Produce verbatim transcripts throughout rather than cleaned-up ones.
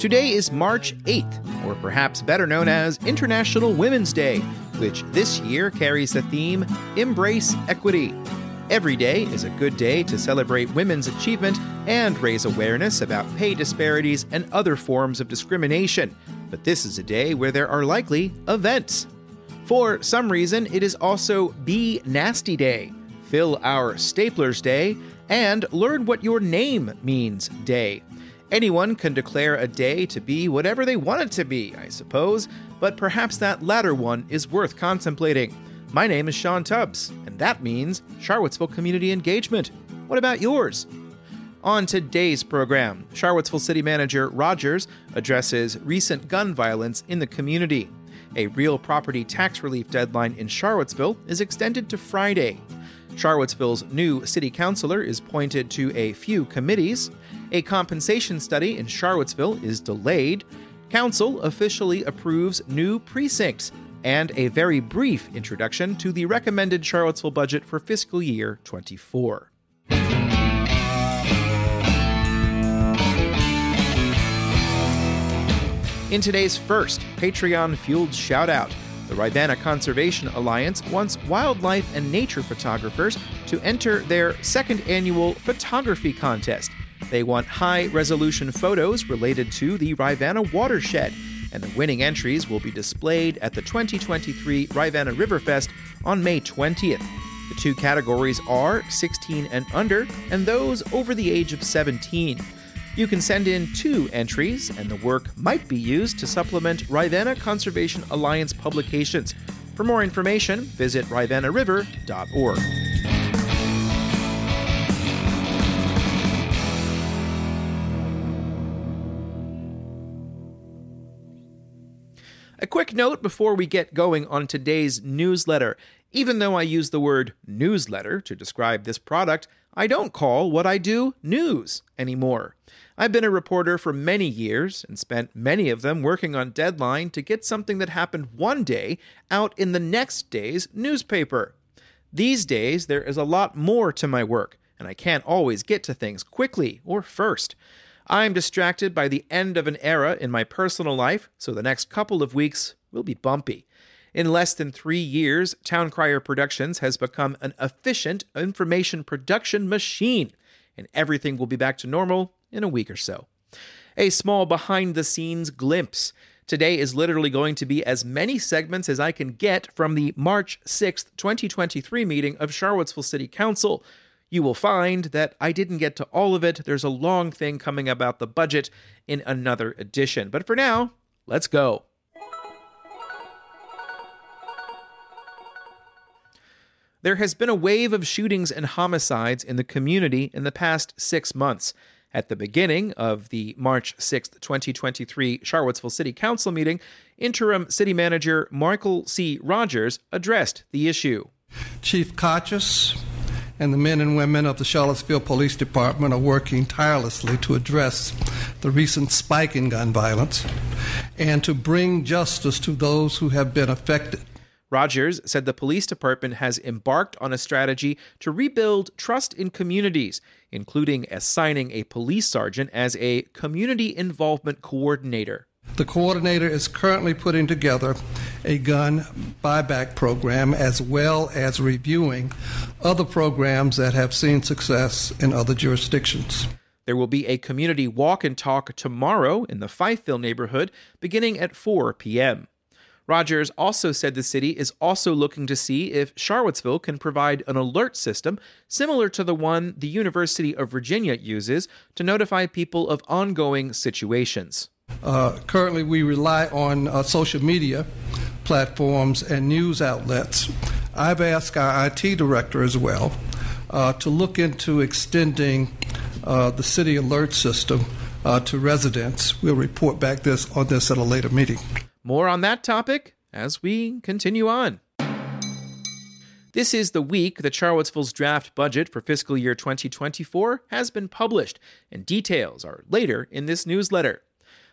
Today is March eighth, or perhaps better known as International Women's Day, which this year carries the theme, Embrace Equity. Every day is a good day to celebrate women's achievement and raise awareness about pay disparities and other forms of discrimination. But this is a day where there are likely events. For some reason, it is also Be Nasty Day, Fill Our Staplers Day, and Learn What Your Name Means Day. Anyone can declare a day to be whatever they want it to be, I suppose, but perhaps that latter one is worth contemplating. My name is Sean Tubbs, and that means Charlottesville Community Engagement. What about yours? On today's program, Charlottesville City Manager Rogers addresses recent gun violence in the community. A real property tax relief deadline in Charlottesville is extended to Friday. Charlottesville's new city councilor is pointed to a few committees. A compensation study in Charlottesville is delayed. Council officially approves new precincts and a very brief introduction to the recommended Charlottesville budget for fiscal year twenty-four. In today's first Patreon-fueled shout-out, the Rivanna Conservation Alliance wants wildlife and nature photographers to enter their second annual photography contest. They want high-resolution photos related to the Rivanna watershed, and the winning entries will be displayed at the twenty twenty-three Rivanna Riverfest on May twentieth. The two categories are sixteen and under, and those over the age of seventeen. You can send in two entries, and the work might be used to supplement Rivanna Conservation Alliance publications. For more information, visit rivanna river dot org. A quick note before we get going on today's newsletter. Even though I use the word newsletter to describe this product, I don't call what I do news anymore. I've been a reporter for many years and spent many of them working on deadline to get something that happened one day out in the next day's newspaper. These days, there is a lot more to my work, and I can't always get to things quickly or first. I'm distracted by the end of an era in my personal life, so the next couple of weeks will be bumpy. In less than three years, Town Crier Productions has become an efficient information production machine, and everything will be back to normal in a week or so. A small behind-the-scenes glimpse. Today is literally going to be as many segments as I can get from the March sixth, twenty twenty-three meeting of Charlottesville City Council. You will find that I didn't get to all of it. There's a long thing coming about the budget in another edition. But for now, let's go. There has been a wave of shootings and homicides in the community in the past six months. At the beginning of the March sixth, twenty twenty-three Charlottesville City Council meeting, Interim City Manager Michael C. Rogers addressed the issue. Chief Cotchus and the men and women of the Charlottesville Police Department are working tirelessly to address the recent spike in gun violence and to bring justice to those who have been affected. Rogers said the police department has embarked on a strategy to rebuild trust in communities, including assigning a police sergeant as a community involvement coordinator. The coordinator is currently putting together a gun buyback program as well as reviewing other programs that have seen success in other jurisdictions. There will be a community walk and talk tomorrow in the Fifeville neighborhood beginning at four p.m. Rogers also said the city is also looking to see if Charlottesville can provide an alert system similar to the one the University of Virginia uses to notify people of ongoing situations. Uh, currently, we rely on uh, social media platforms and news outlets. I've asked our I T director as well uh, to look into extending uh, the city alert system uh, to residents. We'll report back this on this at a later meeting. More on that topic as we continue on. This is the week that Charlottesville's draft budget for fiscal year twenty twenty-four has been published, and details are later in this newsletter.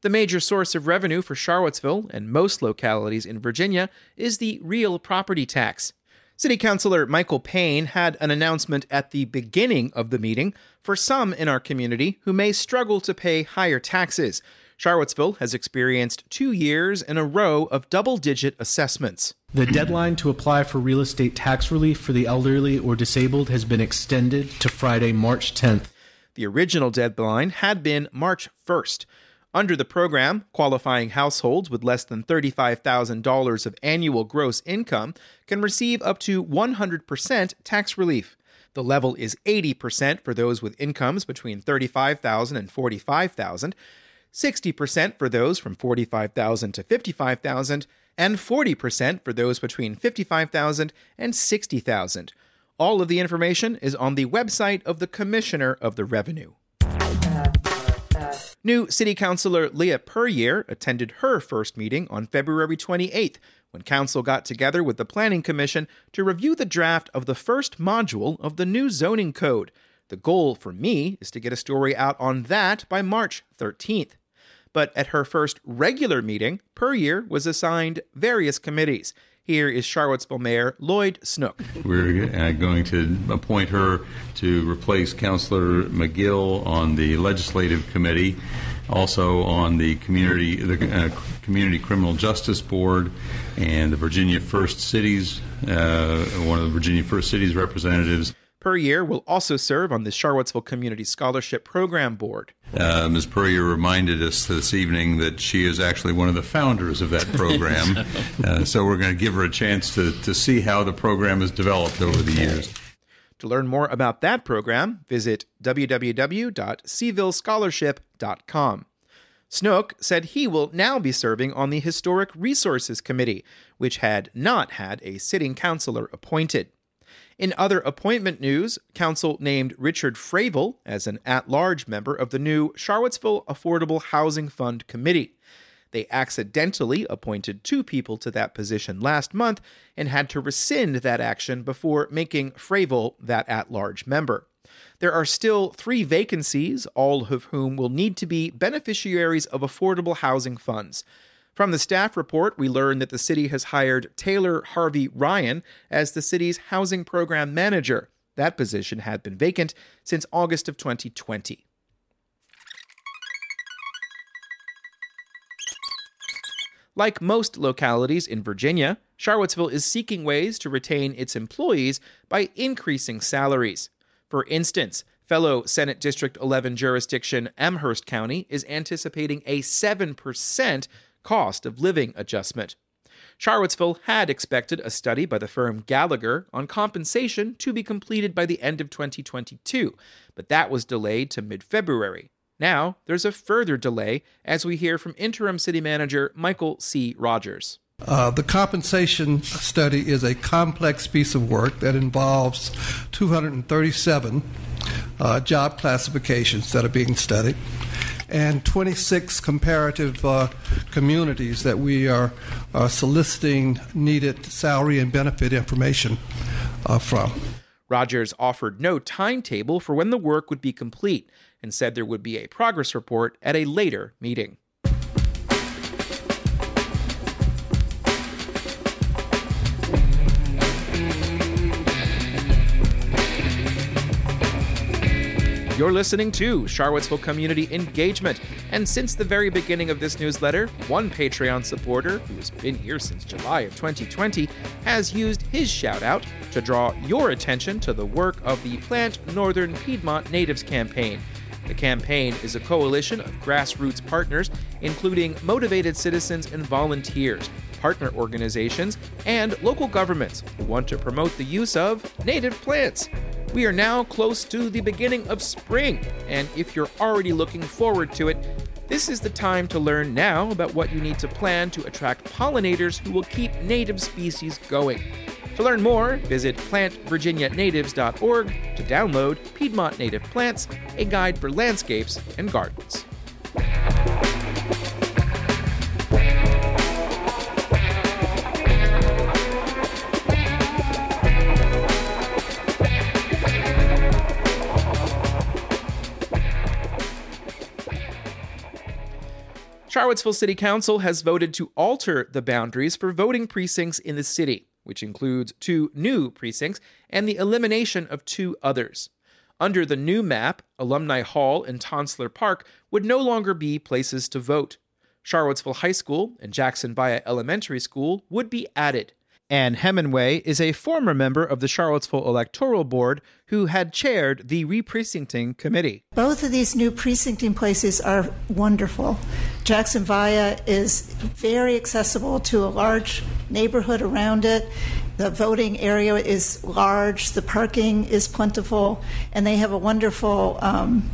The major source of revenue for Charlottesville and most localities in Virginia is the real property tax. City Councilor Michael Payne had an announcement at the beginning of the meeting for some in our community who may struggle to pay higher taxes. Charlottesville has experienced two years in a row of double-digit assessments. The deadline to apply for real estate tax relief for the elderly or disabled has been extended to Friday, March tenth. The original deadline had been March first. Under the program, qualifying households with less than thirty-five thousand dollars of annual gross income can receive up to one hundred percent tax relief. The level is eighty percent for those with incomes between thirty-five thousand dollars and forty-five thousand dollars, sixty percent for those from forty-five thousand dollars to fifty-five thousand dollars, and forty percent for those between fifty-five thousand dollars and sixty thousand dollars. All of the information is on the website of the Commissioner of the Revenue. New City Councilor Leah Puryear attended her first meeting on February twenty-eighth, when Council got together with the Planning Commission to review the draft of the first module of the new zoning code. The goal for me is to get a story out on that by March thirteenth. But at her first regular meeting, Puryear was assigned various committees. Here is Charlottesville Mayor Lloyd Snook. We're going to appoint her to replace Councilor McGill on the Legislative Committee, also on the Community the uh, Community Criminal Justice Board, and the Virginia First Cities, uh, one of the Virginia First Cities representatives. Puryear will also serve on the Charlottesville Community Scholarship Program Board. Uh, Miz Puryear reminded us this evening that she is actually one of the founders of that program, uh, so we're going to give her a chance to, to see how the program has developed over the years. To learn more about that program, visit w w w dot seaville scholarship dot com. Snook said he will now be serving on the Historic Resources Committee, which had not had a sitting councilor appointed. In other appointment news, Council named Richard Fravel as an at-large member of the new Charlottesville Affordable Housing Fund Committee. They accidentally appointed two people to that position last month and had to rescind that action before making Fravel that at-large member. There are still three vacancies, all of whom will need to be beneficiaries of affordable housing funds. From the staff report, we learned that the city has hired Taylor Harvey Ryan as the city's housing program manager. That position had been vacant since August of twenty twenty. Like most localities in Virginia, Charlottesville is seeking ways to retain its employees by increasing salaries. For instance, fellow Senate District eleven jurisdiction Amherst County is anticipating a seven percent cost of living adjustment. Charlottesville had expected a study by the firm Gallagher on compensation to be completed by the end of twenty twenty-two, but that was delayed to mid-February. Now, there's a further delay, as we hear from interim city manager Michael C. Rogers. Uh, the compensation study is a complex piece of work that involves two hundred thirty-seven uh, job classifications that are being studied, and twenty-six comparative uh, communities that we are uh, soliciting needed salary and benefit information uh, from. Rogers offered no timetable for when the work would be complete and said there would be a progress report at a later meeting. You're listening to Charlottesville Community Engagement, and since the very beginning of this newsletter, one Patreon supporter, who has been here since July of twenty twenty, has used his shout-out to draw your attention to the work of the Plant Northern Piedmont Natives Campaign. The campaign is a coalition of grassroots partners, including motivated citizens and volunteers, partner organizations, and local governments who want to promote the use of native plants. We are now close to the beginning of spring, and if you're already looking forward to it, this is the time to learn now about what you need to plan to attract pollinators who will keep native species going. To learn more, visit plant virginia natives dot org to download Piedmont Native Plants, a guide for landscapes and gardens. Charlottesville City Council has voted to alter the boundaries for voting precincts in the city, which includes two new precincts and the elimination of two others. Under the new map, Alumni Hall and Tonsler Park would no longer be places to vote. Charlottesville High School and Jackson Baya Elementary School would be added. Anne Hemingway is a former member of the Charlottesville Electoral Board who had chaired the re-precincting committee. Both of these new precincting places are wonderful. Jackson Baya is very accessible to a large neighborhood around it. The voting area is large, the parking is plentiful, and they have a wonderful um,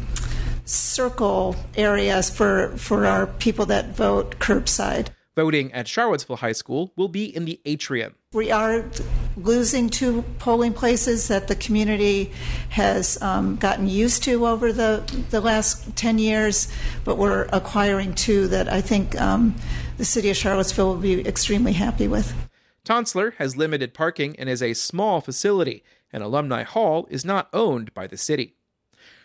circle areas for, for our people that vote curbside. Voting at Charlottesville High School will be in the atrium. We are losing two polling places that the community has um, gotten used to over the, the last ten years, but we're acquiring two that I think um, the city of Charlottesville will be extremely happy with. Tonsler has limited parking and is a small facility, and Alumni Hall is not owned by the city.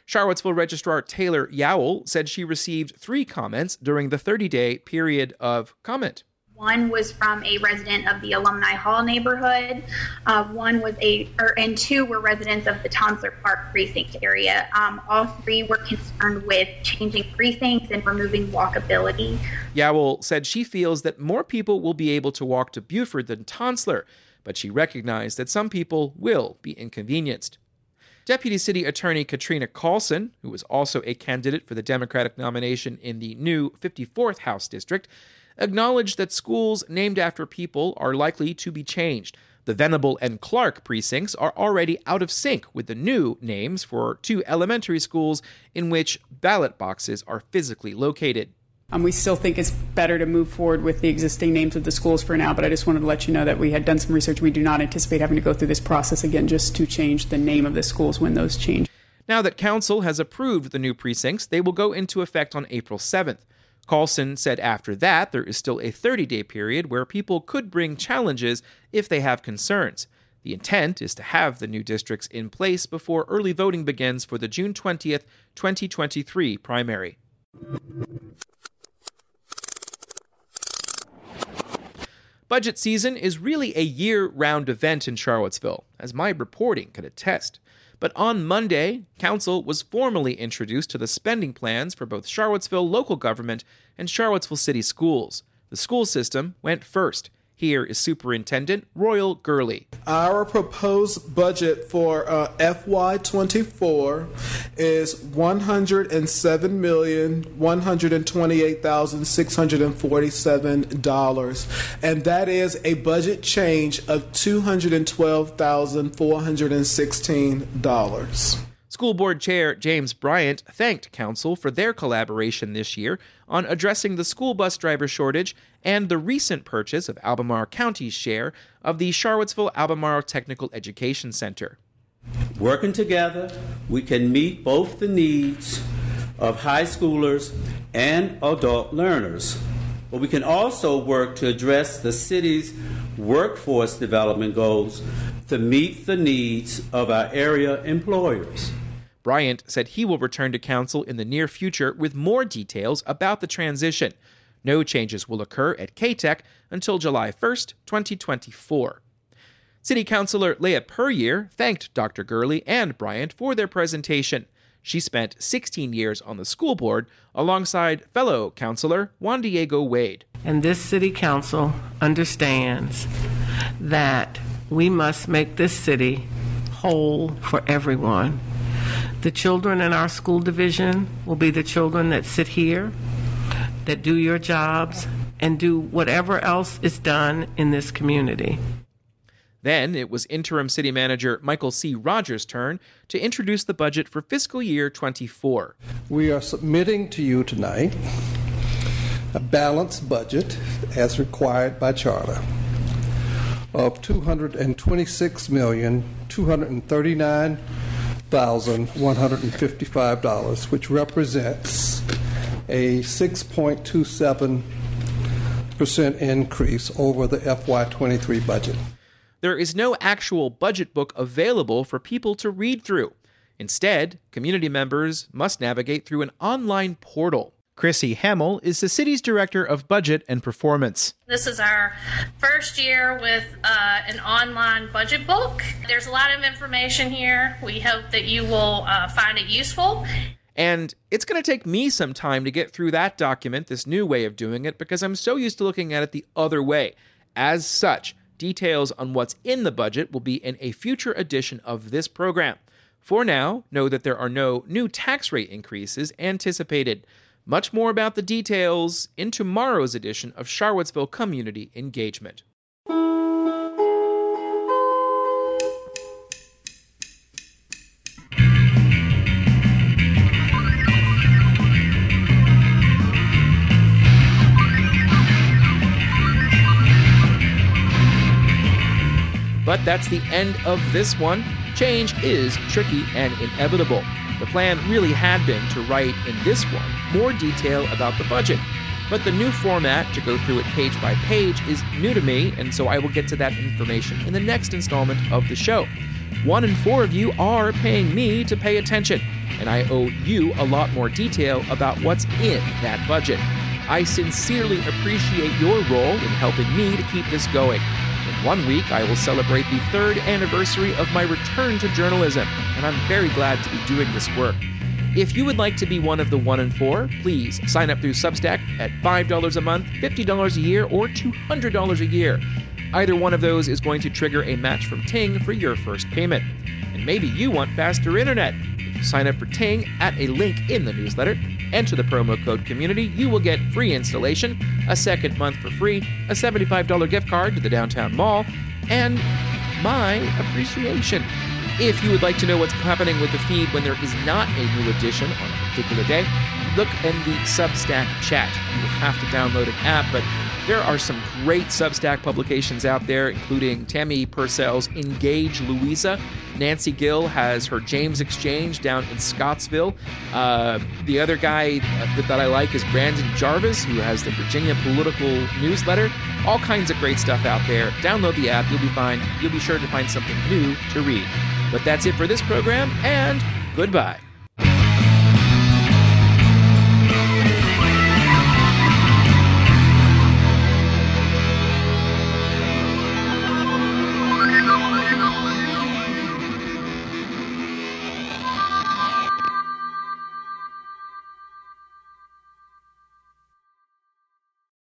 Charlottesville Registrar Taylor Yowell said she received three comments during the thirty-day period of comment. One was from a resident of the Alumni Hall neighborhood. Uh, one was a, or, and two were residents of the Tonsler Park precinct area. Um, all three were concerned with changing precincts and removing walkability. Yowell said she feels that more people will be able to walk to Buford than Tonsler, but she recognized that some people will be inconvenienced. Deputy City Attorney Katrina Carlson, who was also a candidate for the Democratic nomination in the new fifty-fourth House District, acknowledged that schools named after people are likely to be changed. The Venable and Clark precincts are already out of sync with the new names for two elementary schools in which ballot boxes are physically located. Um, we still think it's better to move forward with the existing names of the schools for now, but I just wanted to let you know that we had done some research. We do not anticipate having to go through this process again just to change the name of the schools when those change. Now that council has approved the new precincts, they will go into effect on April seventh. Carlson said after that, there is still a thirty-day period where people could bring challenges if they have concerns. The intent is to have the new districts in place before early voting begins for the June twentieth, twenty twenty-three primary. Budget season is really a year-round event in Charlottesville, as my reporting could attest. But on Monday, Council was formally introduced to the spending plans for both Charlottesville local government and Charlottesville City Schools. The school system went first. Here is Superintendent Royal Gurley. Our proposed budget for uh, F Y twenty-four is one hundred seven million, one hundred twenty-eight thousand, six hundred forty-seven dollars, and that is a budget change of two hundred twelve thousand, four hundred sixteen dollars. School Board Chair James Bryant thanked Council for their collaboration this year on addressing the school bus driver shortage and the recent purchase of Albemarle County's share of the Charlottesville-Albemarle Technical Education Center. Working together, we can meet both the needs of high schoolers and adult learners, but we can also work to address the city's workforce development goals to meet the needs of our area employers. Bryant said he will return to council in the near future with more details about the transition. No changes will occur at K T E C until July first, twenty twenty-four. City Councilor Leah Puryear thanked Doctor Gurley and Bryant for their presentation. She spent sixteen years on the school board alongside fellow councilor Juan Diego Wade. And this city council understands that we must make this city whole for everyone. The children in our school division will be the children that sit here, that do your jobs, and do whatever else is done in this community. Then it was interim city manager Michael C. Rogers' turn to introduce the budget for fiscal year twenty-four. We are submitting to you tonight a balanced budget as required by charter of two hundred twenty-six million, two hundred thirty-nine thousand, one hundred fifty-five dollars, which represents a six point two seven percent increase over the F Y twenty-three budget. There is no actual budget book available for people to read through. Instead, community members must navigate through an online portal. Chrissy Hamill is the city's director of budget and performance. This is our first year with uh, an online budget book. There's a lot of information here. We hope that you will uh, find it useful. And it's going to take me some time to get through that document, this new way of doing it, because I'm so used to looking at it the other way. As such, details on what's in the budget will be in a future edition of this program. For now, know that there are no new tax rate increases anticipated. Much more about the details in tomorrow's edition of Charlottesville Community Engagement. But that's the end of this one. Change is tricky and inevitable. The plan really had been to write in this one more detail about the budget. But the new format, to go through it page by page, is new to me, and so I will get to that information in the next installment of the show. One in four of you are paying me to pay attention, and I owe you a lot more detail about what's in that budget. I sincerely appreciate your role in helping me to keep this going. One week, I will celebrate the third anniversary of my return to journalism, and I'm very glad to be doing this work. If you would like to be one of the one in four, please sign up through Substack at five dollars a month, fifty dollars a year, or two hundred dollars a year. Either one of those is going to trigger a match from Ting for your first payment. And maybe you want faster internet. If you sign up for Ting at a link in the newsletter, enter the promo code COMMUNITY, you will get free installation, a second month for free, a seventy-five dollars gift card to the downtown mall, and my appreciation. If you would like to know what's happening with the feed when there is not a new edition on a particular day, look in the Substack chat. You will have to download an app, but there are some great Substack publications out there, including Tammy Purcell's Engage Louisa. Nancy Gill has her James Exchange down in Scottsville. Uh, the other guy that, that I like is Brandon Jarvis, who has the Virginia Political Newsletter. All kinds of great stuff out there. Download the app. You'll be fine. You'll be sure to find something new to read. But that's it for this program, and goodbye.